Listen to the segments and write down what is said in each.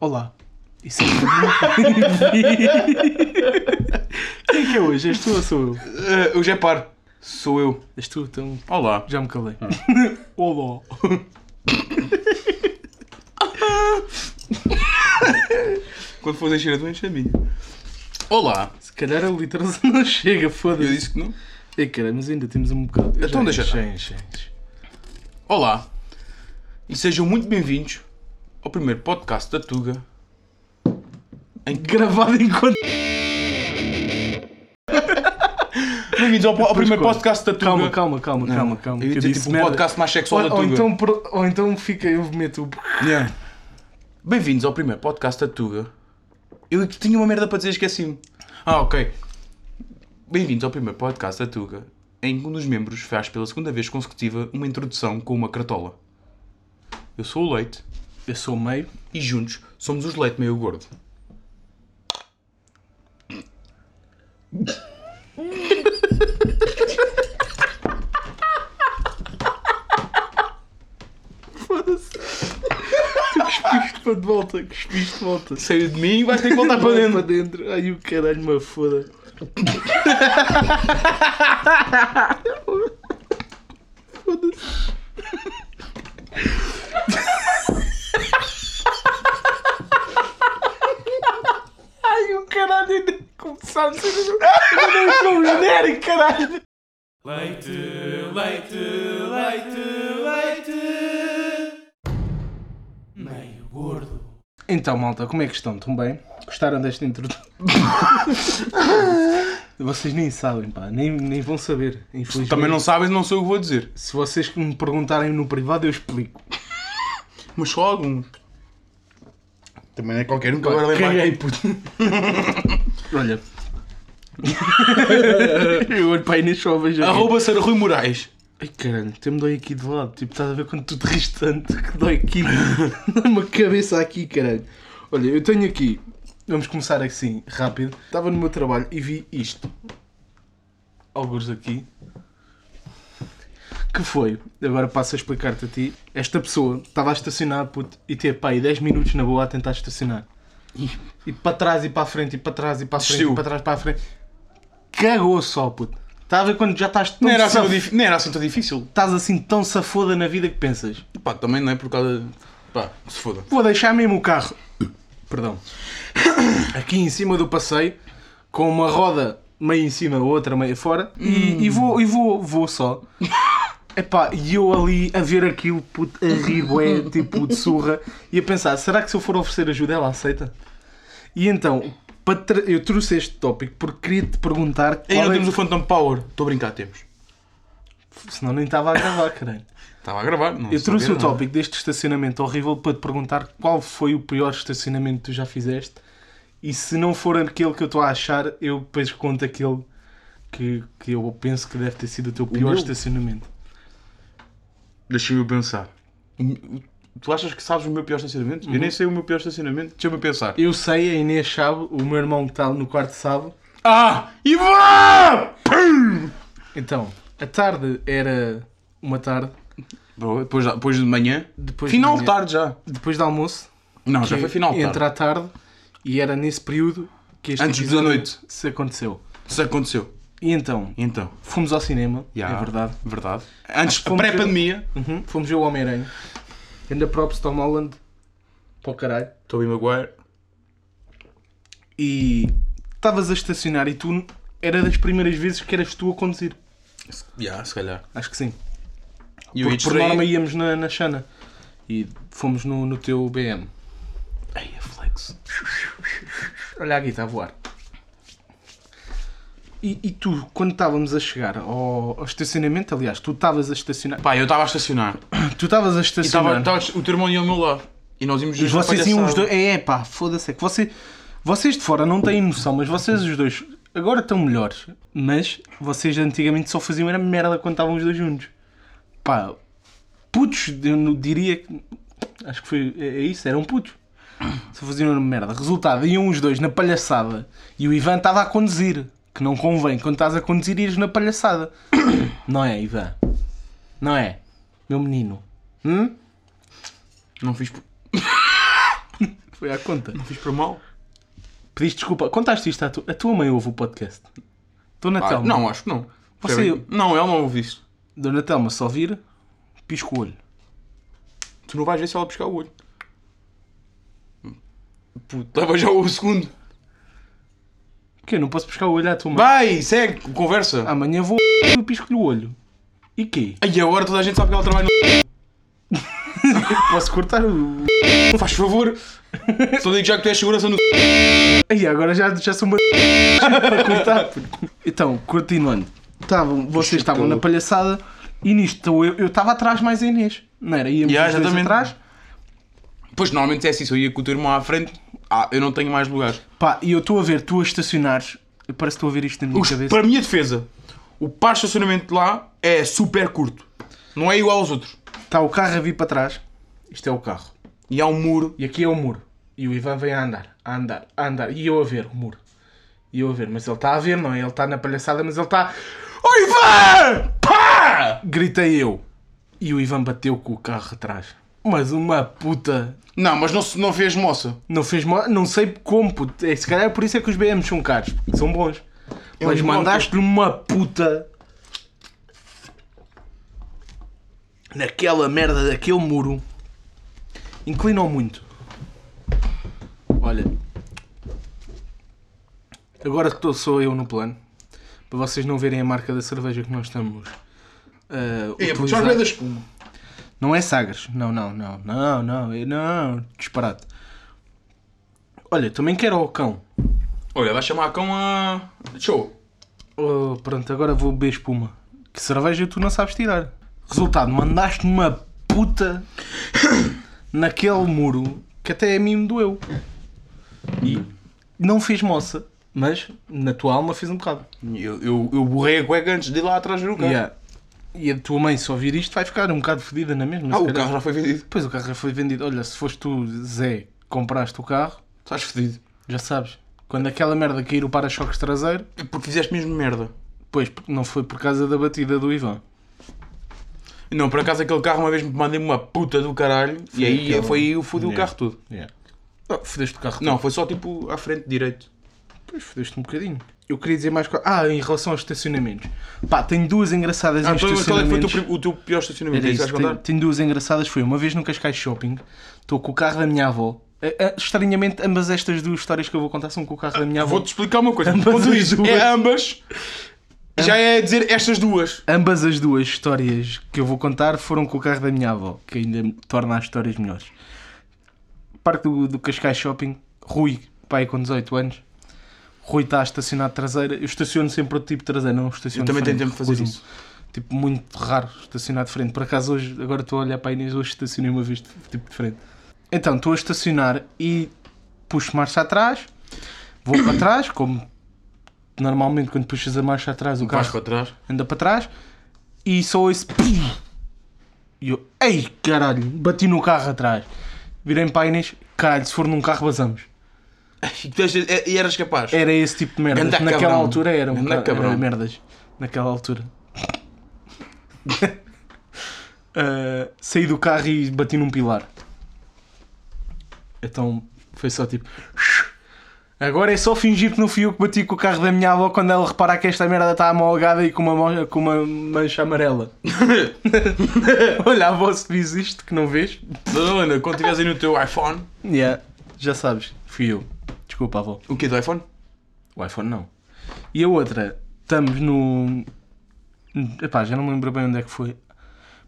Olá, isso é quem é que é hoje? És tu ou sou eu? Hoje é par. Sou eu. És tu, então... Olá. Já me calei. Olá. Quando fores encher a tua, enche a minha. Olá. Se calhar a literatura não chega, foda-se. Eu disse que não. Ei, cara, mas ainda temos um bocado. Então deixa enche. Olá. E sejam muito bem-vindos ao primeiro podcast da Tuga. Gravado enquanto... Bem-vindos ao primeiro podcast da Tuga. Calma. Eu ia dizer tipo um podcast mais sexual da Tuga. Ou então fica, eu meto o... Yeah. Bem-vindos ao primeiro podcast da Tuga. Eu tinha uma merda para dizer, esqueci-me. Ok. Bem-vindos ao primeiro podcast da Tuga, em que um dos membros faz pela segunda vez consecutiva uma introdução com uma cartola. Eu sou o Leite. Eu sou o Meio. E juntos somos os Leite Meio Gordo. Cuspiste de volta. Saiu de mim e vais ter que voltar para dentro. Ai, o caralho, uma foda. Foda-se. Ai, o caralho, ainda começámos a ser... Eu não sou genérico, caralho. Leite. Meio. Gordo. Então, malta, como é que estão? Estão bem? Gostaram desta introdução? Vocês nem sabem, pá. Nem vão saber, infelizmente. Também não sabem, não sei o que vou dizer. Se vocês me perguntarem no privado, eu explico. Mas só algum. Também não é qualquer um que agora lembra. Caguei, puto. Olha. Eu olho para aí nas chovas. @Sara Rui Moraes. Ai caralho, até me dói aqui de lado, tipo, estás a ver quando tu te rires tanto que dói aqui, dá uma cabeça aqui, caralho. Olha, eu tenho aqui, vamos começar assim, rápido, estava no meu trabalho e vi isto, alguns aqui, que foi, agora passo a explicar-te a ti, esta pessoa estava a estacionar, puto, e teve, pá, aí 10 minutos na boa a tentar estacionar, e para trás e para a frente, e para trás e para a frente, e para trás e para a frente, cagou só, puto. Estás a ver quando já estás tão... Nem era assim tão difícil. Estás assim tão safoda na vida que pensas. Pá, também não é por causa... Pá, se foda. Vou deixar mesmo o carro... Perdão. Aqui em cima do passeio, com uma roda meio em cima, outra meio fora, e vou só. Epá, e eu ali a ver aquilo, puto, a rir, ué, tipo de surra, e a pensar, será que se eu for oferecer ajuda ela aceita? E então... Eu trouxe este tópico porque queria-te perguntar... Ainda temos o Phantom Power. Estou a brincar, temos. Senão nem estava a gravar, caralho. Estava a gravar. Não, eu trouxe o tópico deste estacionamento horrível para te perguntar qual foi o pior estacionamento que tu já fizeste e se não for aquele que eu estou a achar, eu depois conto aquele que eu penso que deve ter sido o teu pior estacionamento. Deixa-me pensar. Tu achas que sabes o meu pior estacionamento? Uhum. Eu nem sei o meu pior estacionamento. Deixa-me pensar. Eu sei, a Inês sabe, o meu irmão que está no quarto sabe. Ah! E vá! Então, a tarde era uma tarde. Depois de manhã? Final de tarde já. Depois de almoço? Não, já foi final de tarde. Entra à tarde e era nesse período que este antes da noite se aconteceu. E então, fomos ao cinema. Yeah, é verdade. Antes, pré-pandemia. Fomos ver o Homem-Aranha. Ainda props, Tom Holland, para o caralho. Tobey Maguire. E estavas a estacionar e tu era das primeiras vezes que eras tu a conduzir. Se calhar. Acho que sim. E porque por norma íamos na Xana. E fomos no teu BM. Aí a flex. Olha aqui, está a voar. E tu, quando estávamos a chegar ao estacionamento, aliás, tu estavas a estacionar... Pá, eu estava a estacionar. Tu estavas a estacionar. O teu irmão ia ao meu lado. E nós íamos... E vocês iam os dois... É, pá, foda-se. É que vocês de fora não têm noção, mas vocês os dois agora estão melhores. Mas vocês antigamente só faziam era merda quando estavam os dois juntos. Pá, putos, eu diria que... Acho que foi... É isso, eram putos. Só faziam uma merda. Resultado, iam os dois na palhaçada e o Ivan estava a conduzir. Que não convém quando estás a conduzir ires na palhaçada. Não é, Ivan? Não é? Meu menino. Não fiz por... Foi à conta. Não fiz por mal. Pediste desculpa. Contaste isto à tua... A tua mãe ouve o podcast? Dona Telma. Não, acho que não. Você... Não, ela não ouve isto. Dona Telma, se ouvir, pisca o olho. Tu não vais ver se ela piscar o olho. Puta, leva já o segundo. O quê? Não posso piscar o olho à tua mãe? Vai, segue, conversa. Amanhã vou e pisco-lhe o olho. E quê? Aí agora toda a gente sabe que ela trabalha no... Posso cortar o... Faz favor. Só digo já que tu és segurança no... Aí agora já sou uma... para cortar. Então, continuando. Vocês estavam na palhaçada e nisto eu estava atrás mais a Inês. Não era? Íamos os dois atrás. Pois, normalmente é assim, eu ia com o teu irmão à frente, eu não tenho mais lugar. Pá, e eu estou a ver tu a estacionares, parece que estou a ver isto na minha cabeça. Para a minha defesa, o par de estacionamento de lá é super curto, não é igual aos outros. Está o carro a vir para trás, isto é o carro, e há um muro, e aqui é o muro, e o Ivan vem a andar, e eu a ver o muro, mas ele está a ver, não é? Ele está na palhaçada, mas ele está... Oh, Ivan! Pá! Gritei eu, e o Ivan bateu com o carro atrás. Mas uma puta... Não, mas não fez moça. Não fez moça? Não sei como, puto. Se calhar por isso é que os BMs são caros. São bons. Mas mandaste-lhe uma puta... Naquela merda daquele muro. Inclinou muito. Olha. Agora que sou eu no plano. Para vocês não verem a marca da cerveja que nós estamos... utilizar. Porque já é da espuma. Não é Sagres. Não. Disparado. Olha, também quero o cão. Olha, vai chamar o cão a... Show. Oh, pronto, agora vou beber espuma. Que cerveja tu não sabes tirar. Resultado, mandaste uma puta naquele muro que até a mim me doeu. E não fiz moça, mas na tua alma fiz um bocado. Eu borrei a cueca antes de ir lá atrás do cão. Yeah. E a tua mãe, se ouvir isto, vai ficar um bocado fedida, não é mesmo? Ah, o carro já foi vendido. Pois, o carro já foi vendido. Olha, se foste tu, Zé, compraste o carro... Estás fedido. Já sabes. Quando aquela merda cair o para-choques traseiro... É porque fizeste mesmo merda. Pois, não foi por causa da batida do Ivan. Não, por acaso aquele carro uma vez me mandei uma puta do caralho. Foi e aí aquele... foi aí eu fodi o carro todo. Yeah. Oh, fodeste o carro todo. Não, foi só tipo à frente direito. Pois, fodeste um bocadinho. Eu queria dizer mais coisa. Em relação aos estacionamentos. Pá, tenho duas engraçadas em estacionamentos. Qual é que foi o teu pior estacionamento? Tenho duas engraçadas. Foi uma vez no Cascais Shopping. Estou com o carro da minha avó. Estranhamente, ambas estas duas histórias que eu vou contar são com o carro da minha avó. Vou-te explicar uma coisa. Quando diz é ambas, já é dizer estas duas. Ambas as duas histórias que eu vou contar foram com o carro da minha avó. Que ainda torna as histórias melhores. Parque do Cascais Shopping. Rui, pai com 18 anos. Rui está a estacionar traseira. Eu estaciono sempre outro tipo de traseira, não estaciono de frente. Eu também tenho tempo de fazer isso. Tipo, muito raro estacionar de frente. Por acaso, hoje, agora estou a olhar para a Inês, hoje estacionei uma vez tipo de frente. Então, estou a estacionar e puxo marcha atrás, vou para trás, como normalmente quando puxas a marcha atrás, o carro anda para trás, e só ouço... E eu, ei, caralho, bati no carro atrás. Virei para a Inês, caralho, se for num carro, vazamos. E eras capaz? Era esse tipo de merdas. Naquela altura era merdas. Naquela altura. Saí do carro e bati num pilar. Então foi só tipo... Agora é só fingir que não fui eu que bati com o carro da minha avó quando ela reparar que esta merda está amolgada e com uma mancha amarela. Olha, a avó se diz isto que não vês. Dona, quando estiveres aí no teu iPhone... Yeah, já sabes, fui eu. Desculpa, avó. O quê? Do iPhone? O iPhone não. E a outra, estamos no... Epá, já não me lembro bem onde é que foi.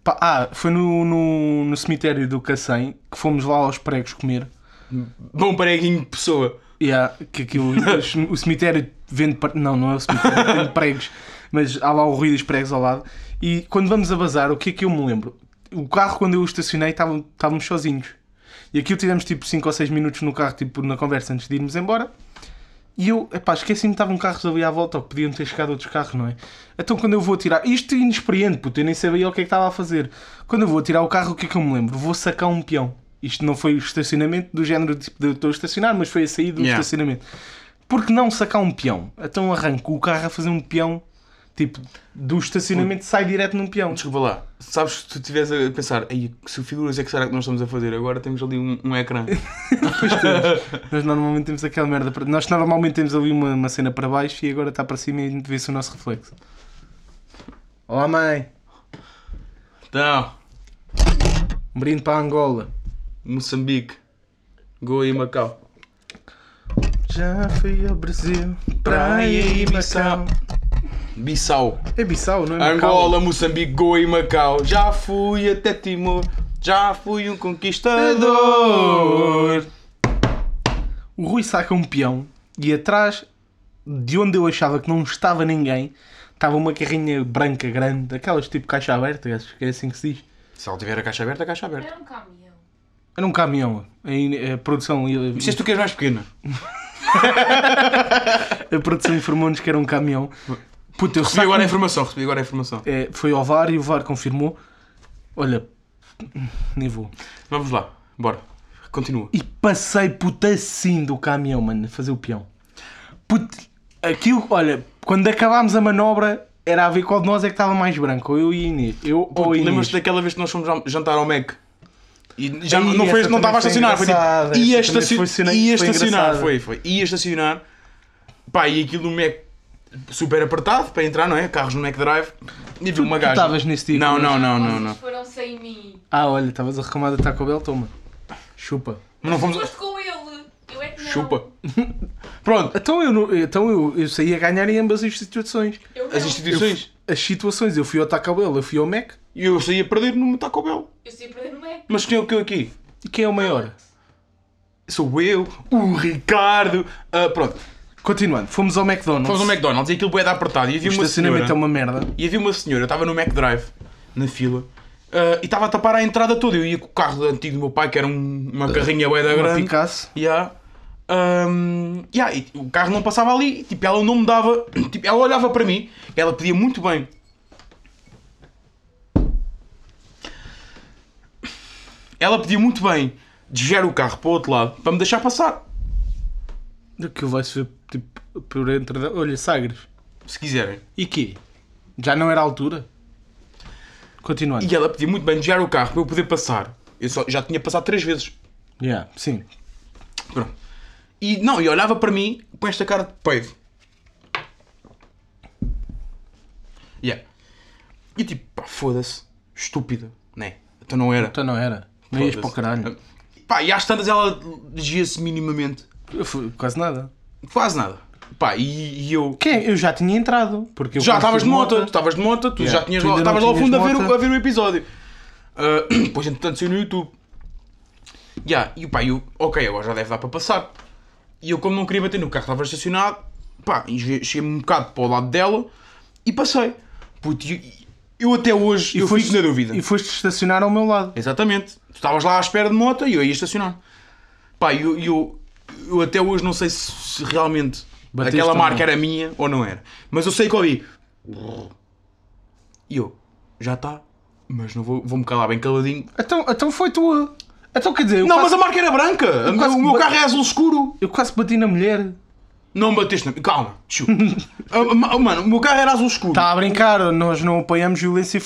Epá, foi no cemitério do Cacém, que fomos lá aos pregos comer. Bom preguinho de pessoa. Yeah, que aquilo... o cemitério vende... Não é o cemitério, vende pregos. Mas há lá o ruído dos pregos ao lado. E quando vamos a bazar, o que é que eu me lembro? O carro, quando eu o estacionei, estávamos sozinhos. E aqui tivemos tipo 5 ou 6 minutos no carro, tipo na conversa antes de irmos embora. E eu, epá, esqueci-me que estavam carros ali à volta, ou que podiam ter chegado outros carros, não é? Então quando eu vou tirar, isto inexperiente, puto, eu nem sabia o que é que estava a fazer. Quando eu vou tirar o carro, o que é que eu me lembro? Vou sacar um peão. Isto não foi o estacionamento do género tipo de estou a estacionar, mas foi a saída do estacionamento. Porque não sacar um peão? Então arranco o carro a fazer um peão, tipo, do estacionamento sai direto num peão. Desculpa lá, sabes se tu estiveres a pensar, ei, que figuras é que será que nós estamos a fazer? Agora temos ali um ecrã. Nós normalmente temos aquela merda, nós normalmente temos ali uma cena para baixo e agora está para cima e vê-se o nosso reflexo. Olá, mãe! Então, um brinde para Angola, Moçambique, Goa e Macau. Já fui ao Brasil, praia e Macau. Bissau. É Bissau, não é Macau? Angola, Moçambique, Goa e Macau. Já fui até Timor, já fui um conquistador. O Rui saca um peão e atrás de onde eu achava que não estava ninguém, estava uma carrinha branca grande, aquelas tipo caixa aberta, acho que é assim que se diz. Se ela tiver a caixa aberta, a caixa aberta. Era um caminhão. Era um caminhão. A produção... Disseste tu que és mais pequena. A produção informou-nos que era um caminhão. Puta, eu recebi agora a informação. É, foi ao VAR e o VAR confirmou. Olha, nem vou. Vamos lá, bora. Continua. E passei putacinho do caminhão, mano, a fazer o peão. Aquilo, olha, quando acabámos a manobra... Era a ver qual de nós é que estava mais branco, eu e Inês. Lembras-te daquela vez que nós fomos jantar ao Mac? E já não estava a estacionar, foi tipo... Ia estacionar. Pá, e aquilo no Mac super apertado para entrar, não é? Carros no Mac Drive. E viu uma gaja. Tu estavas nesse tipo? Não. Foram sem mim. Ah, olha, estavas a reclamar da Taco Bell, toma. Chupa. Mas não fomos... Foste com ele. Eu é que não. Chupa. Pronto, então eu saí a ganhar em ambas as instituições. As situações, eu fui ao Taco Bell, eu fui ao Mac. E eu saí a perder no Taco Bell. Eu saí a perder no Mac. Mas quem é o que eu aqui? E quem é o maior? Sou eu, o Ricardo. Pronto, continuando, fomos ao McDonald's e aquilo bué de apertado. E havia uma estacionamento senhora, é uma merda. E havia uma senhora, eu estava no Mac Drive, na fila. E estava a tapar a entrada toda. Eu ia com o carro antigo do meu pai, que era uma carrinha bué da grande. Picasso. E o carro não passava ali, tipo, ela não me dava, tipo, ela olhava para mim, ela pedia muito bem. Ela pedia muito bem desviar o carro para o outro lado, para me deixar passar. Aquilo vai-se ver, tipo, por entre... Olha, Sagres. Se quiserem. E quê? Já não era a altura? Continuando. E ela pedia muito bem desviar o carro para eu poder passar. Eu já tinha passado 3 vezes. Sim. Pronto. E olhava para mim com esta cara de peido. E tipo, pá, foda-se. Estúpida. Né? Então não era. Não ias para o caralho. Pá, e às tantas ela desvia-se minimamente. Quase nada. Pá, e eu... Quem? Eu já tinha entrado. Porque eu já estavas de moto. Tu já tinhas... Estavas lá ao fundo a ver o episódio. Depois, entretanto, saiu no YouTube. E o pai, ok, agora já deve dar para passar. E eu, como não queria bater no carro, estava estacionado, pá, e cheguei-me um bocado para o lado dela e passei. Puto, eu até hoje, eu fico na dúvida. E foste estacionar ao meu lado. Exatamente. Tu estavas lá à espera de moto e eu ia estacionar. Pá, eu até hoje não sei se realmente bateste aquela marca era minha ou não era. Mas eu sei que ouvi. E eu, já está, mas não vou-me calar bem caladinho. Então foi tua... Então, quer dizer, mas a marca era branca. O meu carro é azul escuro. Eu quase bati na mulher. Não bateste na... Calma. Mano, o meu carro era azul escuro. Está a brincar. Nós não apoiamos violência...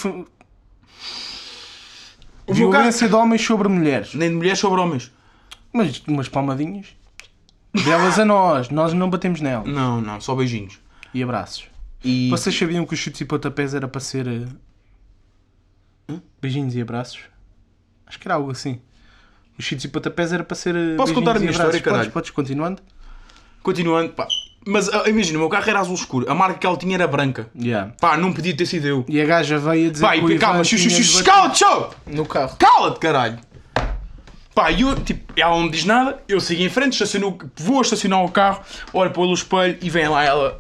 Violência de homens sobre mulheres. Nem de mulheres sobre homens. Mas umas palmadinhas. Delas a nós. Nós não batemos nelas. Não. Só beijinhos. E abraços. E... Vocês sabiam que os chutes e pontapés era para ser... Beijinhos e abraços? Acho que era algo assim. Os chutes e pontapés era para ser... Posso contar a minha história, caralho? Podes, continuando, pá. Mas imagina, o meu carro era azul escuro. A marca que ela tinha era branca. Pá, não podia ter sido eu. E a gaja veio a dizer... Pá, e calma, cala-te, no carro. Cala-te, caralho. Pá, e eu, tipo, ela não me diz nada. Eu sigo em frente, vou estacionar o carro. Olho para o espelho e vem lá ela.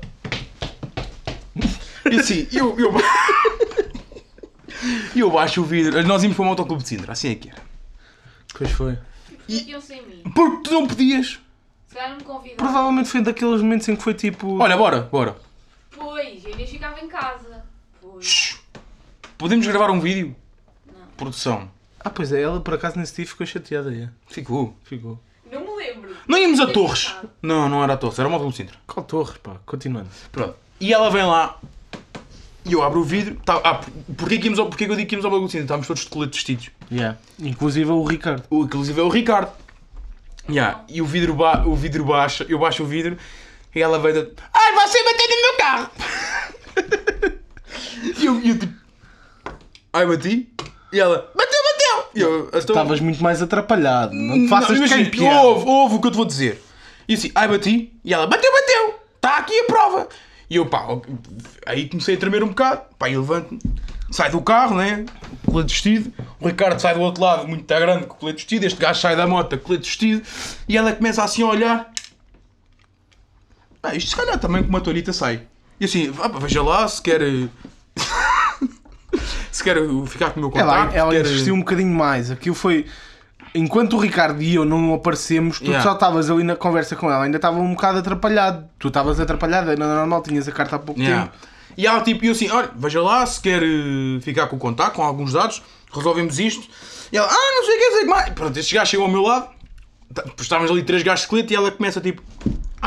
E assim, eu baixo o vidro. Nós íamos para o Motoclube de Sintra, assim é que era. Pois foi. E eu sem mim. Porque tu não podias. Se calhar não me convidaram. Provavelmente foi daqueles momentos em que foi tipo... Olha, bora. Pois, eu nem ficava em casa. Podemos gravar um vídeo? Não. Produção. Ah, pois é, ela por acaso nesse dia ficou chateada aí. Ficou. Não me lembro. Não íamos a Torres. Pensado. Não era a Torres, era o Módulo de Sintra. Qual Torres, pá? Continuando. Pronto. E ela vem lá e eu abro o vidro. Porquê que eu digo que íamos ao Módulo de Sintra? Estávamos todos de colete vestidos. Yeah. Inclusive é o Ricardo. Yeah. E o vidro baixa, eu baixo o vidro e ela vem de... Ai, você bateu no meu carro! E eu tipo... Ai, bati. E ela... Estavas muito mais atrapalhado. Não faças campeão. Ouve o que eu te vou dizer. E assim, ai bati. E ela, bateu. Está aqui a prova. E eu, pá, aí comecei a tremer um bocado. Pá, e levanto-me. Sai do carro, né? Colete vestido. O Ricardo sai do outro lado, muito grande, com o colete vestido. Este gajo sai da moto, colete vestido. E ela começa assim a olhar. Ah, isto se calhar também com uma toalhita sai. E assim, veja lá, se quer... Se quer ficar com o meu contacto... Ela investiu um bocadinho mais. Aquilo foi... Enquanto o Ricardo e eu não aparecemos, tu só estavas ali na conversa com ela. Ainda estava um bocado atrapalhado. Tu estavas atrapalhado, era normal, tinhas a carta há pouco tempo. E ela tipo, eu assim, olha, veja lá, se quer ficar com o contacto, com alguns dados, resolvemos isto. E ela, não sei o que dizer mais. Pronto, este gajo chegou ao meu lado. Estávamos ali três gajos de colete e ela começa tipo...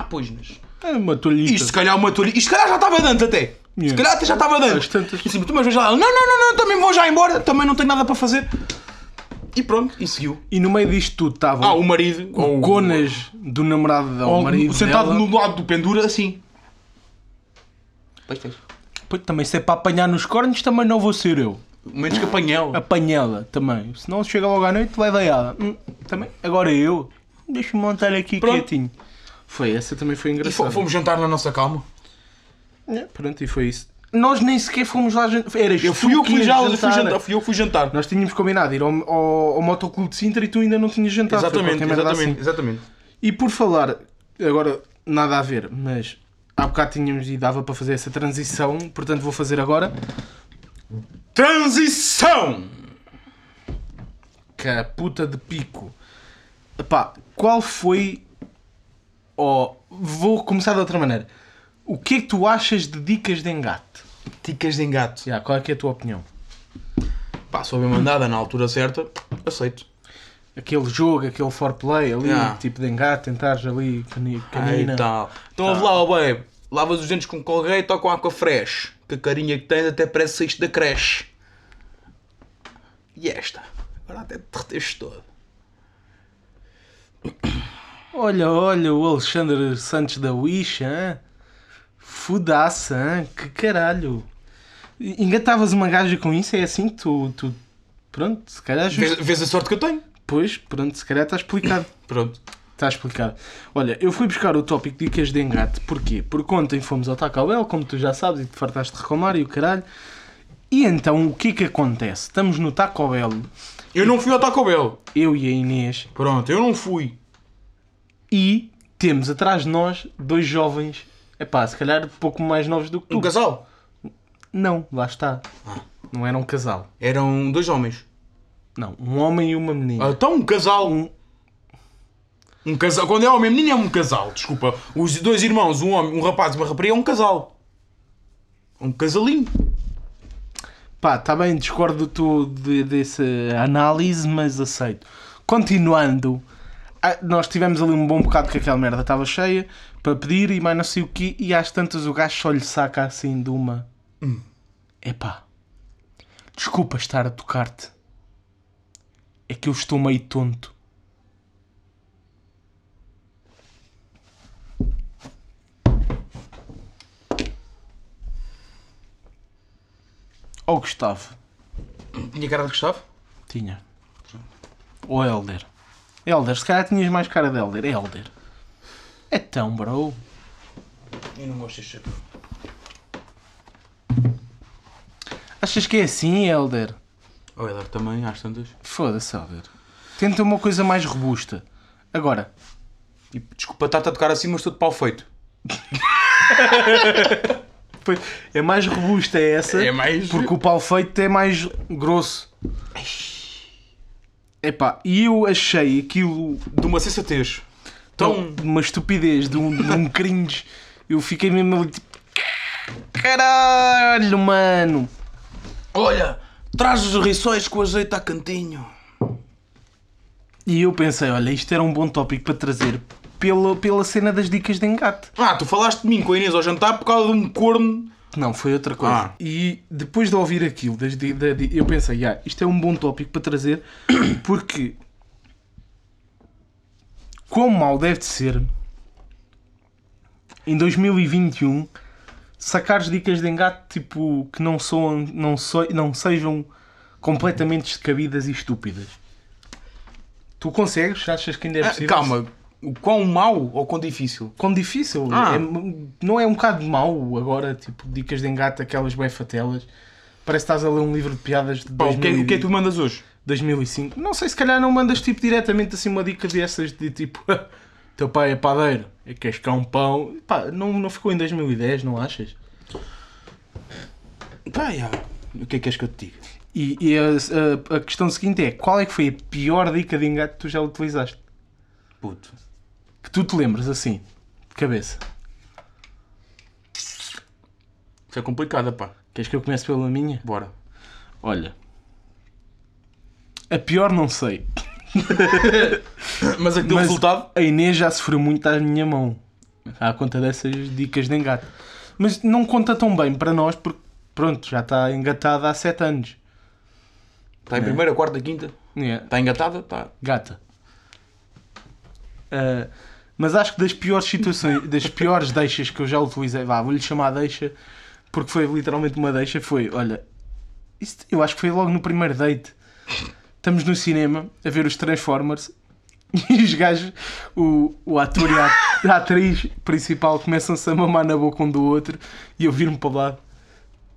pois, mas... É uma toalhita. Isto se calhar uma toalhita. Isto se calhar já estava dentro até. Se calhar até já estava dentro. Mas veja lá, não, também vou já embora, também não tenho nada para fazer. E pronto, e seguiu. E no meio disto tudo estava o marido, ou conas do namorado dela, ou o marido sentado dela. No lado do pendura, assim. Pois também, se é para apanhar nos cornos, também não vou ser eu. Menos que apanhá-la. Apanhá-la também. Se não chega logo à noite, leva ela. Também, agora eu, deixa-me montar aqui quietinho. Foi, essa também foi engraçada. E fomos jantar na nossa calma. Pronto, e foi isso. Nós nem sequer fomos lá jantar. Eu fui jantar. Nós tínhamos combinado ir ao Motoclube de Sintra e tu ainda não tinhas jantado. Exatamente. E por falar, agora nada a ver, mas há bocado tínhamos e dava para fazer essa transição, portanto vou fazer agora. Transição! Que puta de pico. Epá, qual foi... vou começar de outra maneira. O que é que tu achas de dicas de engate? Dicas de engate? Qual é que é a tua opinião? Pá, sou bem mandada na altura certa, aceito. Aquele jogo, aquele foreplay ali, tipo de engate, tentares ali, canina... Ai, tal. Então ouve lá, babe, lavas os dentes com Colgate ou com água fresh, que a carinha que tens até parece saíste da creche. E esta? Agora até te derreteste todo. Olha, o Alexandre Santos da Wish, hein? Fodaça, hein? Que caralho. Engatavas uma gaja com isso, é assim que tu... Pronto, se calhar... Vês a sorte que eu tenho. Pois, pronto, se calhar está explicado. Pronto. Está explicado. Olha, eu fui buscar o tópico de dicas de engate. Porquê? Porque ontem fomos ao Taco Bell, como tu já sabes, e te fartaste de reclamar e o caralho. E então, o que acontece? Estamos no Taco Bell. Eu não fui ao Taco Bell. Eu e a Inês. Pronto, eu não fui. E temos atrás de nós dois jovens, se calhar pouco mais novos do que tu. Um casal? Não, lá está. Não era um casal. Eram dois homens? Não, um homem e uma menina. Então um casal. Um casal. Quando é homem e menina é um casal, desculpa. Os dois irmãos, um homem, um rapaz e uma rapariga, é um casal. Um casalinho. Está bem, discordo dessa análise, mas aceito. Continuando... Nós tivemos ali um bom bocado que aquela merda estava cheia para pedir e mais não sei o quê, e às tantas o gajo só lhe saca assim de uma. Desculpa estar a tocar-te. É que eu estou meio tonto. Ou Gustavo? Tinha cara de Gustavo? Tinha. Ou Helder? Helder, se calhar tinhas mais cara de Helder. É Helder. É tão, bro. Eu não gosto deste chapéu. Achas que é assim, Helder? O Helder também, às tantas. Foda-se, Helder. Tenta uma coisa mais robusta. Agora. Desculpa, está a tocar assim, mas estou de pau feito. É mais robusta essa. É mais... Porque o pau feito é mais grosso. E eu achei aquilo... De uma sensatez. De uma estupidez, de um cringe. Eu fiquei mesmo ali tipo... Caralho, mano. Olha, traz os rissóis que o azeite está cantinho. E eu pensei, olha, isto era um bom tópico para trazer pela cena das dicas de engate. Ah, tu falaste de mim com a Inês ao jantar por causa de um corno... Não, foi outra coisa. Ah. E depois de ouvir aquilo, eu pensei, isto é um bom tópico para trazer, porque quão mal deve de ser em 2021 sacares dicas de engate tipo, que não sejam completamente descabidas e estúpidas. Tu consegues? Achas que ainda é possível? Calma. O quão mau ou quão difícil? Quão difícil. Ah. Não é um bocado mau agora, tipo, dicas de engate, aquelas befatelas. Parece que estás a ler um livro de piadas de 2005. O que é que tu mandas hoje? 2005. Não sei, se calhar não mandas tipo diretamente assim uma dica dessas de tipo... Teu pai é padeiro, é que és cá um pão... Pá, não ficou em 2010, não achas? Pá, o que é que és que eu te diga? E a questão seguinte é, qual é que foi a pior dica de engate que tu já utilizaste? Puto... Que tu te lembras assim, de cabeça. Isso é complicado, pá. Queres que eu comece pela minha? Bora. Olha. A pior não sei. Mas aquele resultado? A Inês já sofreu muito à minha mão. À conta dessas dicas de engate. Mas não conta tão bem para nós porque, pronto, já está engatada há 7 anos. Está em primeira, quarta, quinta? Está engatada? Está. Gata. Mas acho que das piores situações, das piores deixas que eu já utilizei, vou-lhe chamar deixa, porque foi literalmente uma deixa, foi, olha, isto, eu acho que foi logo no primeiro date. Estamos no cinema a ver os Transformers e os gajos, o ator e a atriz principal começam-se a mamar na boca um do outro e eu viro-me para o lado.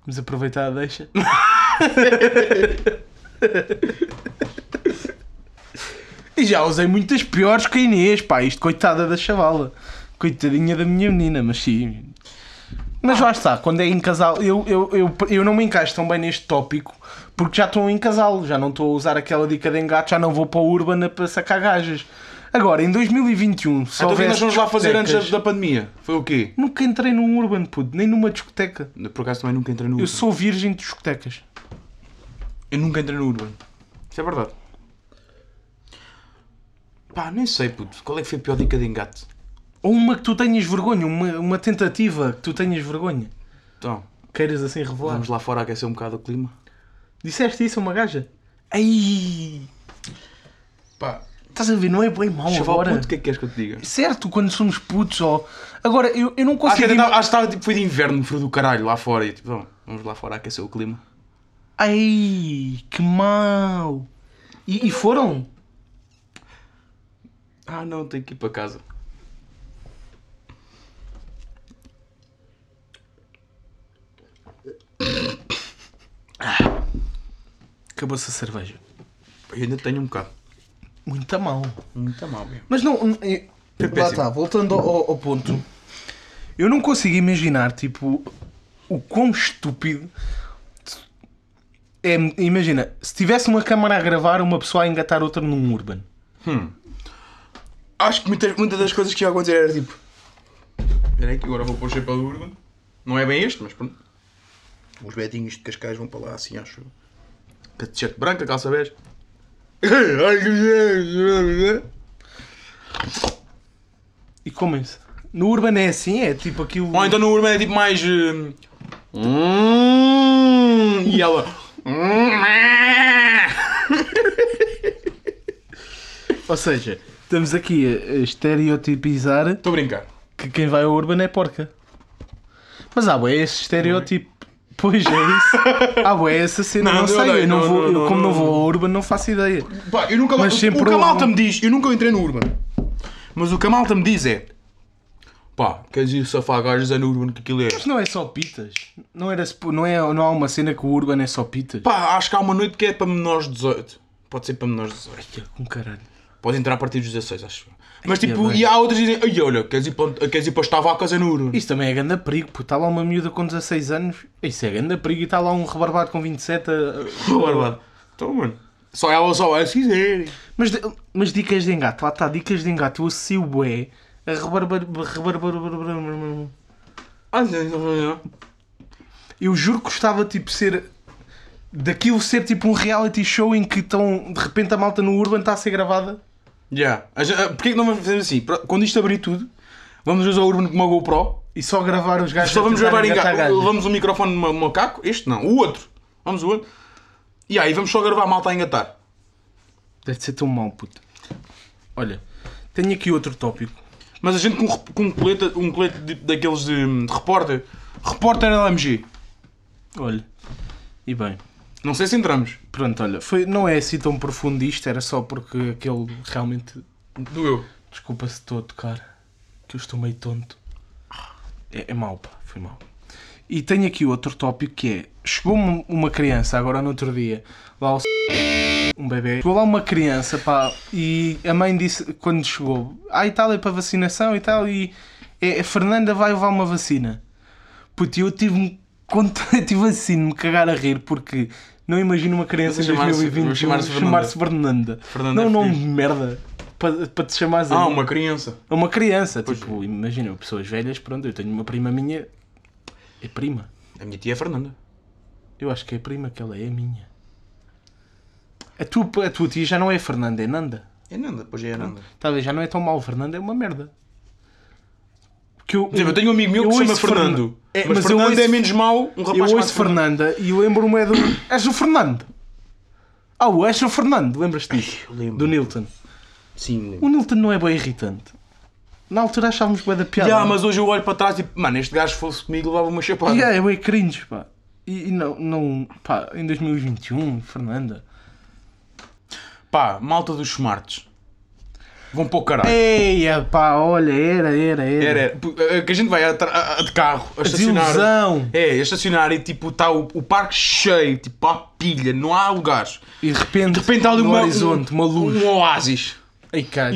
Vamos aproveitar a deixa. E já usei muitas piores que a Inês, pá, isto coitada da chavala, coitadinha da minha menina, mas sim. Mas lá está, quando é em casal, eu não me encaixo tão bem neste tópico, porque já estou em casal, já não estou a usar aquela dica de engate, já não vou para a Urbana para sacar gajas. Agora, em 2021, só então, nós vamos lá fazer antes da pandemia, foi o quê? Nunca entrei num Urban, puto, nem numa discoteca. Por acaso também nunca entrei no Urban. Eu sou virgem de discotecas. Eu nunca entrei no Urban, isso é verdade. Pá, nem sei, puto. Qual é que foi a pior dica de engate? Ou uma que tu tenhas vergonha, uma tentativa que tu tenhas vergonha. Então, queiras assim revelar? Vamos lá fora aquecer um bocado o clima. Disseste isso a uma gaja? Ai! Pá, estás a ver? Não é bem mau agora. Puto, o que é que queres que eu te diga? Certo, quando somos putos, ó. Agora, eu não consigo... Acho que estava, tipo, foi de inverno, frio do caralho, lá fora. E tipo, vamos lá fora aquecer o clima. Ai, que mau! E foram... Ah não, tenho que ir para casa. Acabou-se a cerveja. Eu ainda tenho um bocado. Muito mal. Muito mal mesmo. Mas não... Lá está, voltando ao ponto. Eu não consigo imaginar, tipo, o quão estúpido... É, imagina, se tivesse uma câmara a gravar, uma pessoa a engatar outra num Urban. Acho que muitas das coisas que ia acontecer era tipo... Espera aí que agora vou pôr o chapéu do Urban. Não é bem este, mas pronto. Os betinhos de Cascais vão para lá assim, acho. Com a t-shirt branca, calça bege. E comem-se. No Urban é assim, é tipo aquilo... Ou então no Urban é tipo mais... E ela... Ou seja... Estamos aqui a estereotipizar... Estou a brincar. Que quem vai ao Urban é porca. Mas bué, esse estereotipo... Pois é isso. Bué, essa cena não sei. Como não vou ao Urban, não faço ideia. Pá, eu nunca... Mas o que a malta me diz... Eu nunca entrei no Urban. Mas o que a malta me diz é... Pá, queres ir safar gajas é no Urban que aquilo é. Mas não é só pitas. Não há uma cena que o Urban é só pitas. Pá, acho que há uma noite que é para menores de 18. Pode ser para menores de 18. Com caralho. Pode entrar a partir dos 16, acho. Mas tipo, e há outras que dizem, ai olha, queres ir para as tavacas no Urban? Isso também é grande perigo, pô. Está lá uma miúda com 16 anos, isso é grande perigo, e está lá um rebarbado com 27 Rebarbado. Então, mano, só ela só vai se quiser. Mas dicas de engate, lá está, dicas de engate, eu associo bué a rebarbar... Eu juro que gostava, tipo, ser... Daquilo ser tipo um reality show em que estão, de repente a malta no Urban está a ser gravada. Yeah. Porquê que não vamos fazer assim? Quando isto abrir tudo, vamos usar o Urban com uma GoPro e só gravar os gajos. Só vamos gravar em casa. Levamos o microfone no macaco, este não, o outro. Vamos o outro. E aí vamos só gravar a malta a engatar. Deve ser tão mau, puto. Olha, tenho aqui outro tópico. Mas a gente com um colete daqueles de repórter. Repórter LMG. Olha, e bem. Não sei se entramos. Pronto, olha, foi, não é assim tão profundo isto, era só porque aquele realmente... Doeu. Desculpa se estou a tocar, que eu estou meio tonto. É mau, pá, foi mau. E tenho aqui outro tópico que é... Chegou-me uma criança, agora no outro dia, lá ao... Um bebê. Chegou lá uma criança, pá, e a mãe disse, quando chegou... Ah, e tal, é para vacinação e tal, e... A Fernanda vai levar uma vacina. Puto, eu tive... Quando eu estive assim de me cagar a rir, porque não imagino uma criança em 2020 chamar-se Fernanda. Não é um nome de merda para te chamares assim. Ah, uma criança. Uma criança, pois tipo, imagina, pessoas velhas, pronto, eu tenho uma prima minha, é prima. A minha tia é Fernanda. Eu acho que é prima, que ela é a minha. A tua tia já não é Fernanda, é Nanda. É Nanda, pois é a Nanda. Talvez já não é tão mal, Fernanda é uma merda. Eu tenho um amigo meu que se chama Fernando. Mas Fernando é menos mau, um rapaz. Eu ouço Fernanda e lembro-me do... És o Fernando. Ah, és o Fernando, lembras-te disso? Lembro. Do Nilton. Sim, lembro. O Nilton não é bem irritante. Na altura achávamos bué da piada. Yeah, mas hoje eu olho para trás e... Mano, este gajo fosse comigo levava uma chapada. Yeah, é bem cringe, pá. E não... Pá, em 2021, Fernanda... Pá, malta dos smarts. Vão para o caralho. Eia, pá, olha, era. Que a gente vai de carro a estacionar. Desilusão. É, a estacionar e tipo, está o parque cheio, tipo, há pilha, não há lugares. E de repente está ali uma luz. Um oásis. Ei, cara,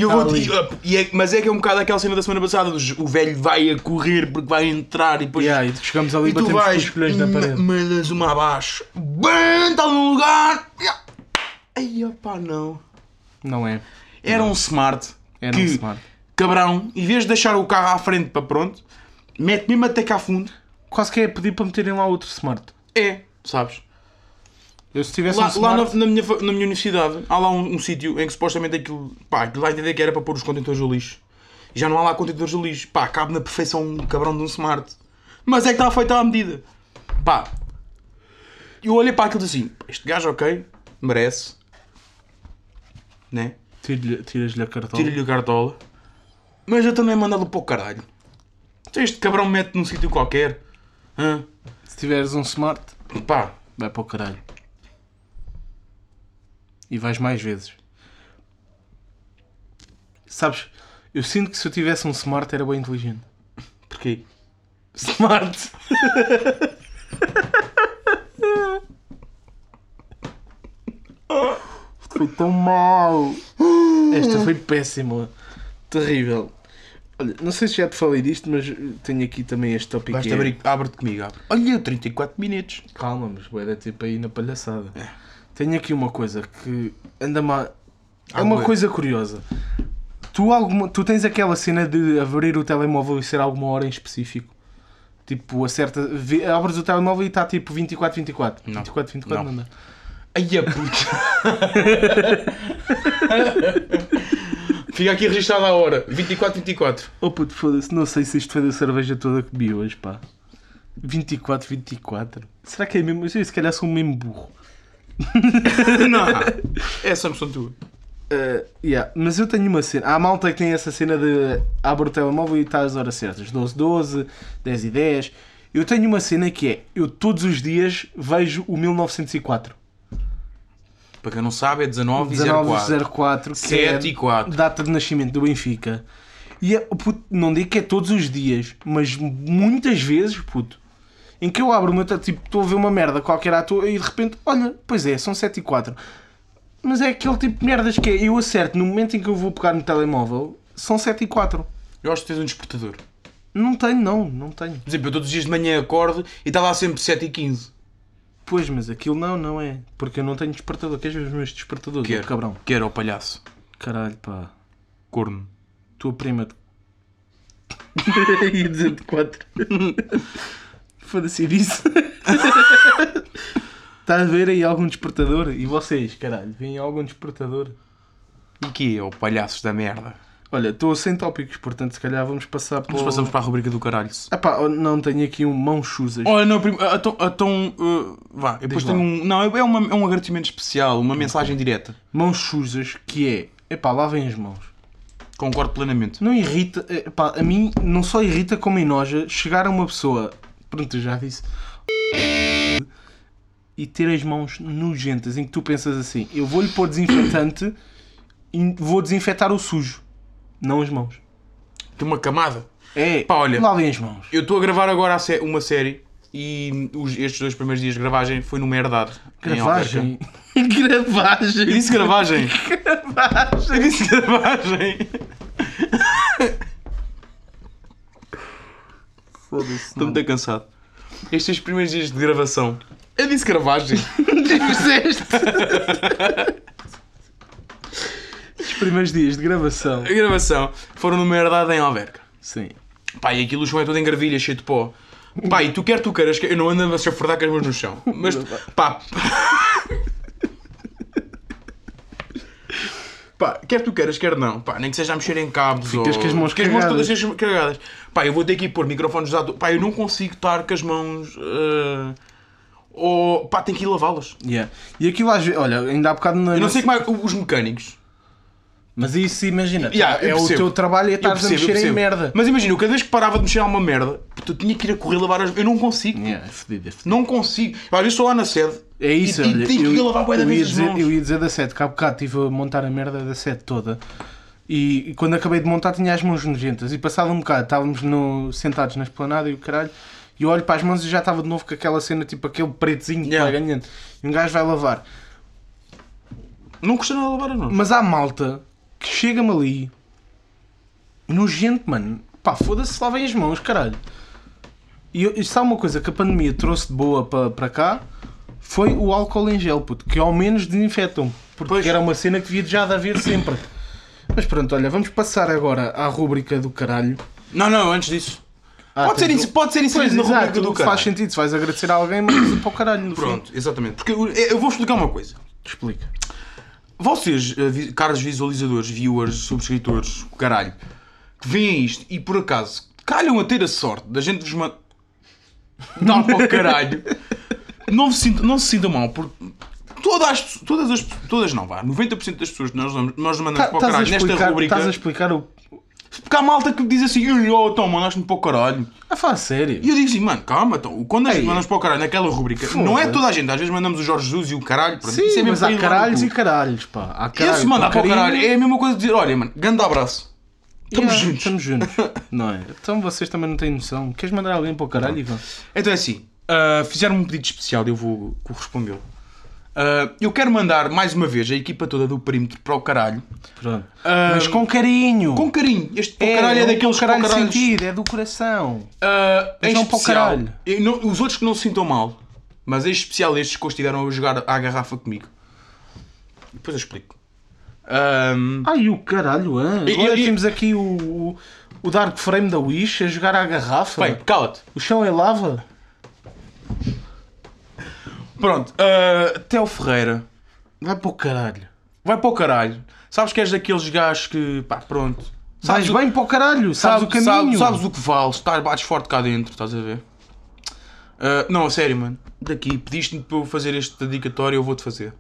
mas é que é um bocado aquela cena da semana passada, o velho vai a correr porque vai entrar e depois... Yeah, e chegamos ali e batemos com os colhões na parede. Mas uma abaixo. Bem, está num lugar. Eia, pá, não. Não é. Era um smart que, cabrão, em vez de deixar o carro à frente para pronto, mete mesmo até cá a fundo. Quase que é pedir para meterem lá outro smart. É, sabes? Eu se tivesse lá, um smart... Lá na minha universidade, há lá um sítio em que supostamente aquilo... Pá, aquilo lá entender que era para pôr os contentores do lixo. E já não há lá contentores do lixo. Pá, cabe na perfeição um cabrão de um smart. Mas é que está feito à medida. Pá, eu olhei para aquilo assim, este gajo ok, merece, né? Tiras-lhe a cartola. Tira-lhe a cartola. Mas eu também mandá-lo para o caralho. Este cabrão mete num sítio qualquer. Hã? Se tiveres um smart, pá, vai para o caralho. E vais mais vezes. Sabes, eu sinto que se eu tivesse um smart era bem inteligente. Porquê? Smart! Foi tão mau. Esta foi péssima. Terrível. Olha, não sei se já te falei disto, mas tenho aqui também este tópico. Basta abrir, abre-te comigo. Abre. Olha, 34 minutos. Calma, mas bué, é tipo aí na palhaçada. É. Tenho aqui uma coisa que anda-me a... É uma coisa curiosa. Tu tens aquela cena de abrir o telemóvel e ser alguma hora em específico? Tipo, abres o telemóvel e está tipo 24. Não. 24 não dá. Ai a puta! Fica aqui registada a hora. 24. Oh puto, foda-se, não sei se isto foi da cerveja toda que bebi hoje, pá. 24. Será que é mesmo? Eu se calhar sou o mesmo burro. Não, essa é a tua. Yeah. Mas eu tenho uma cena. Há malta que tem essa cena de abre o telemóvel e está às horas certas. 12, 10:10. Eu tenho uma cena que é, eu todos os dias vejo o 1904. Para quem não sabe, é 1904, 7:04. Data de nascimento do Benfica. E é, puto, não digo que é todos os dias, mas muitas vezes, puto, em que eu abro o meu... Tipo, estou a ver uma merda qualquer à toa e de repente, olha, pois é, são 7:04. Mas é aquele tipo de merdas que é, eu acerto, no momento em que eu vou pegar no telemóvel, são 7:04. Eu acho que tens um despertador. Não tenho, não tenho. Por exemplo, eu todos os dias de manhã acordo e está lá sempre 7:15. Pois, mas aquilo não é. Porque eu não tenho despertador. Queres ver os meus despertadores? Quero, cabrão. Quero, ao palhaço. Caralho, pá. Corno. Tua prima. Ia dizer de 4. Foda-se disso. Estás a ver aí algum despertador? E vocês, caralho, vem algum despertador? E que eu, palhaços da merda. Olha, estou sem tópicos, portanto, se calhar vamos passar para... Passamos para a rubrica do caralho. Ah pá, não, tenho aqui um mão chuzas. Olha, não, então... vá, depois tenho um... Não, é um agradecimento especial, uma mensagem direta. Mão chuzas, que é... Epá, lavem as mãos. Concordo plenamente. Não irrita... Epá, a mim não só irrita como enoja chegar a uma pessoa... Pronto, eu já disse... E ter as mãos nojentas, em que tu pensas assim... Eu vou-lhe pôr desinfetante e vou desinfetar o sujo. Não as mãos. Tem uma camada. É, pá, olha, lavem as mãos. Eu estou a gravar agora uma série e estes dois primeiros dias de gravagem foi numa herdade. Gravagem? Gravagem? Eu disse gravagem. Gravagem. Eu disse gravagem. Foda-se. Estou muito cansado. Estes primeiros dias de gravação. Eu disse gravagem. Dizeste. Primeiros dias de gravação. A gravação foram numa herdade em Alverca. Sim. Pá, e aquilo o chão é todo em gravilha, cheio de pó. Pá, e tu queiras que eu não ando a chafurdar com as mãos no chão. Mas pá. Pá, quer tu queiras, quer não. Pá, nem que seja a mexer em cabos. Ficas ou... com as mãos todas cagadas. Pá, eu vou ter que ir pôr microfones de ator. Pá, eu não consigo estar com as mãos. Ou pá, tenho que ir lavá-las. Yeah. E aquilo às vezes. Olha, ainda há bocado. Eu não sei como é os mecânicos. Mas isso, imagina, yeah, é o teu trabalho e estás a mexer em merda. Mas imagina, cada vez que parava de mexer a uma merda, eu tinha que ir a correr lavar as mãos. Eu não consigo. Yeah, é fedido, é fedido. Não consigo. Às vezes estou lá na sede e tenho que ir lavar bué da vez as mãos. Eu ia dizer da sede, que há bocado estive a montar a merda da sede toda e quando acabei de montar tinha as mãos nojentas e passado um bocado estávamos sentados na esplanada e o caralho e eu olho para as mãos e já estava de novo com aquela cena, tipo aquele pretezinho que vai ganhando. E um gajo vai lavar. Não custa nada lavar as mãos. Mas há malta... que chega-me ali, nojento, mano, pá, foda-se, lavem as mãos, caralho. E isto há uma coisa que a pandemia trouxe de boa para cá, foi o álcool em gel, puto, que ao menos desinfetam, porque pois. Era uma cena que devia já de haver sempre. Mas pronto, olha, vamos passar agora à rúbrica do caralho. Não, antes disso. Pode ser inserido na rúbrica do caralho. Faz sentido, se vais agradecer a alguém, mas para o caralho no pronto, fim. Exatamente, porque eu vou explicar uma coisa. Explica. Vocês, caros visualizadores, viewers, subscritores, caralho, que veem isto e por acaso calham a ter a sorte da gente vos mandar para o caralho, não se sintam mal, porque todas não, vá, 90% das pessoas que nós mandamos para o caralho nesta rubrica... Estás a explicar o... Porque há malta que diz assim, então mandaste-me para o caralho. Ah, fala sério? E eu digo assim, mano, calma, então, quando a gente mandamos para o caralho naquela rubrica, foda. Não é toda a gente, às vezes mandamos o Jorge Jesus e o caralho. Pronto. Sim, é mas há caralhos e caralhos, pá. Há caralho, esse mandar para o caralho é a mesma coisa de dizer, olha, mano, grande abraço. Estamos juntos. Não é? Então vocês também não têm noção. Queres mandar alguém para o caralho, Ivan? Então é assim, fizeram-me um pedido especial e eu vou correspondê-lo. Eu quero mandar mais uma vez a equipa toda do perímetro para o caralho. Pronto. Mas com carinho. Com carinho. Este para o caralho é daqueles caralho sentido, é do coração. Mas não para o caralho. Os outros que não se sintam mal, mas em especial estes que estiveram a jogar à garrafa comigo. Depois eu explico. Ai o caralho, é. Agora temos aqui o Dark Frame da Wish a jogar à garrafa. Bem, cala-te. O chão é lava. Pronto, Theo Ferreira. Vai para o caralho. Sabes que és daqueles gajos que, pá, pronto. Sabes bem para o caralho, sabes o caminho. Sabes o que vales, bates forte cá dentro, estás a ver? Não, sério, mano. Daqui, pediste-me para eu fazer este dedicatório, eu vou-te fazer.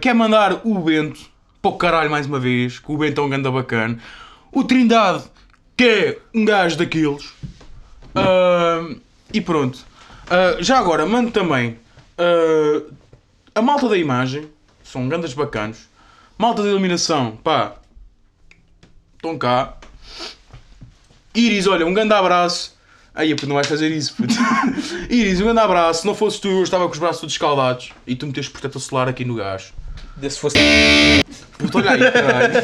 Quer mandar o Bento para o caralho mais uma vez, que o Bento é um ganda bacana. O Trindade, que é um gajo daqueles. E pronto. Já agora, mando também a malta da imagem, são grandes bacanos. Malta da iluminação, pá, estão cá. Iris, olha, um grande abraço. Aí, puto, não vais fazer isso, puto. Iris, um grande abraço. Se não fosse tu, eu estava com os braços todos escaldados e tu meteste protetor solar aqui no gás. Se fosse. Puto, olha aí, caralho.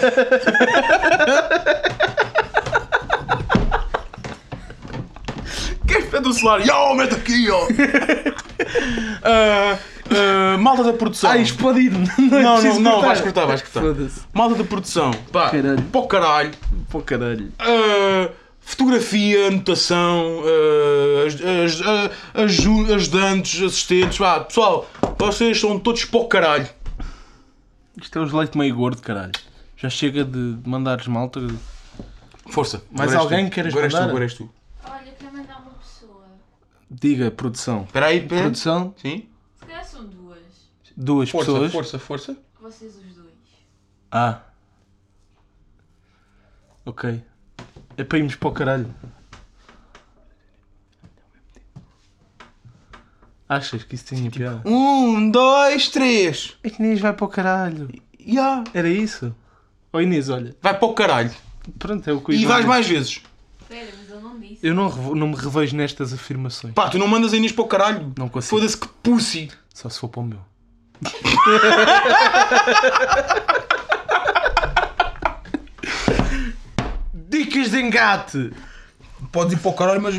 É do celular, mete aqui, ó! Malta da produção. Explodido-me! Não, vais cortar. Malta da produção, pá, para o caralho. Fotografia, anotação, ajudantes, assistentes, pá, pessoal, vocês são todos para o caralho. Isto é os leite meio gordo, caralho. Já chega de mandares malta. Força. Mais alguém que queiras mandar? Agora és tu. Olha, eu quero mandar uma pessoa. Diga, produção. Espera aí, pera. Produção? Sim. Se calhar são duas. Duas força, pessoas? Força, força, força. Vocês os dois. Ah. Ok. É para irmos para o caralho. Achas que isso tinha tipo, piada? 1, 2, 3! A Inês vai para o caralho. Yeah. Era isso? Ó Inês, olha. Vai para o caralho. Pronto, é o que eu... E vais mais vezes. Espera, mas eu não disse. Eu não me revejo nestas afirmações. Pá, tu não mandas a Inês para o caralho. Não consigo. Foda-se que pussy. Só se for para o meu. Dicas de engate. Podes ir para o caralho, mas...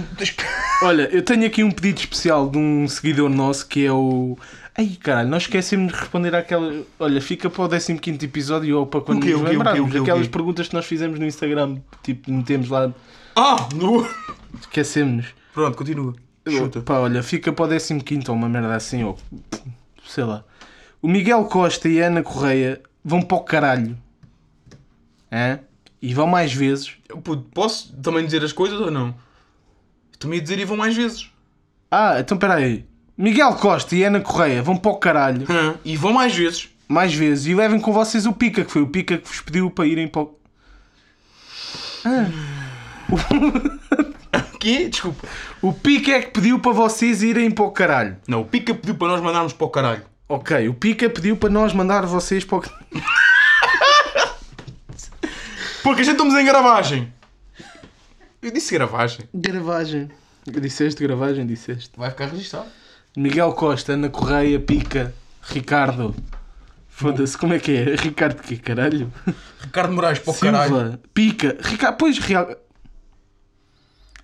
Olha, eu tenho aqui um pedido especial de um seguidor nosso que é o... Ai, caralho, nós esquecemos de responder àquela... Olha, fica para o 15º episódio ou para quando nos lembrarmos. Aquelas perguntas que nós fizemos no Instagram, tipo, metemos lá... Ah! No... Esquecemos-nos. Pronto, continua. Chuta. Pá, olha, fica para o 15º ou uma merda assim, ou... Sei lá. O Miguel Costa e a Ana Correia vão para o caralho. Hã? E vão mais vezes. Posso também dizer as coisas ou não? Estou-me a dizer e vão mais vezes. Ah, então espera aí. Miguel Costa e Ana Correia vão para o caralho. E vão mais vezes. Mais vezes. E levem com vocês o Pica, que foi o Pica que vos pediu para irem para o... Ah. O quê? Desculpa. O Pica é que pediu para vocês irem para o caralho. Não, o Pica pediu para nós mandarmos para o caralho. Ok, o Pica pediu para nós mandar vocês para o... Porque a gente estamos em gravagem. Eu disse gravagem. Gravagem. Disseste gravagem, disseste. Vai ficar registado. Miguel Costa, Ana Correia, Pica, Ricardo. Foda-se, como é que é? Ricardo que caralho? Ricardo Moraes, para o caralho. Pica. Ricardo, pois, real...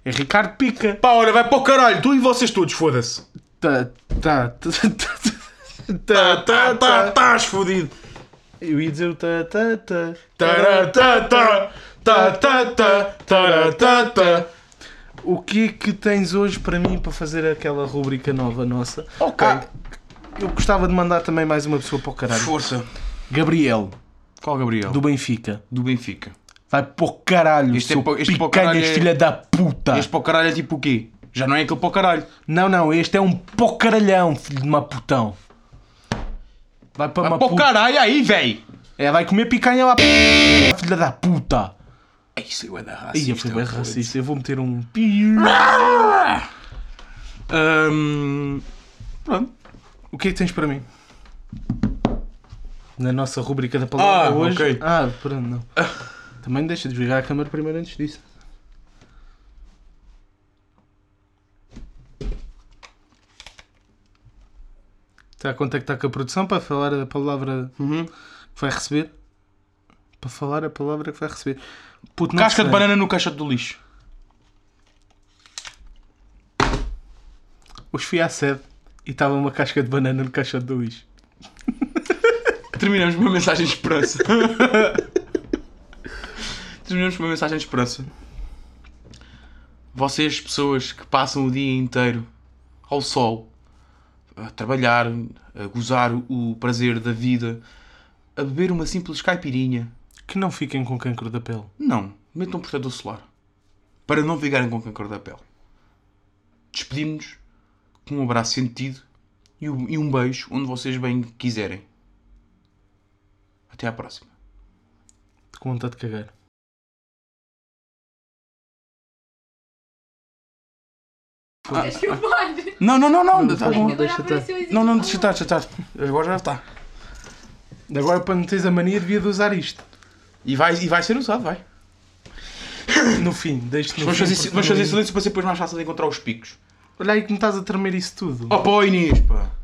É Ricardo Pica. Pá, ora, vai para o caralho. Tu e vocês todos, foda-se. Estás fodido. Eu ia dizer o ta-ta-ta. Ta-ra-ta-ta. Ta-ta-ta. Ta-ra-ta-ta. O que é que tens hoje para mim para fazer aquela rubrica nova nossa? Ok. Ah, eu gostava de mandar também mais uma pessoa para o caralho. Força. Gabriel. Qual Gabriel? Do Benfica. Do Benfica. Vai para o caralho, este seu picanhas, filha da puta. Este para o caralho é tipo o quê? Já não é aquele para o caralho. Não, não. Este é um para o caralhão, filho de uma putão. Vai para o caralho aí, véi! É, vai comer picanha lá, filha da puta! Isso é da racista. Isso é racista. Eu vou meter um pi. Pronto. O que é que tens para mim? Na nossa rubrica da palavra hoje. Okay. Ah, pronto, não. Também deixa desligar a câmera primeiro antes disso. Está a contactar com a produção para falar a palavra que vai receber. Para falar a palavra que vai receber. Puto, casca de banana no caixote do lixo. Hoje fui à sede e estava uma casca de banana no caixote do lixo. Terminamos com uma mensagem de esperança. Terminamos com uma mensagem de esperança. Vocês, pessoas que passam o dia inteiro ao sol, a trabalhar, a gozar o prazer da vida, a beber uma simples caipirinha. Que não fiquem com cancro da pele. Não, metam um protetor solar. Para não ficarem com cancro da pele. Despedimos-nos com um abraço sentido e um beijo onde vocês bem quiserem. Até à próxima. Estou com vontade de cagar. Não. Tá bom. Não, deixa estar. Agora já está. Agora para não teres a mania devia de usar isto. E vai ser usado, vai. No fim, deixa-te no fim. Vamos fazer silêncio para ser depois mais fácil de encontrar os picos. Olha aí que me estás a tremer isso tudo. Oh pô, Inês, pá.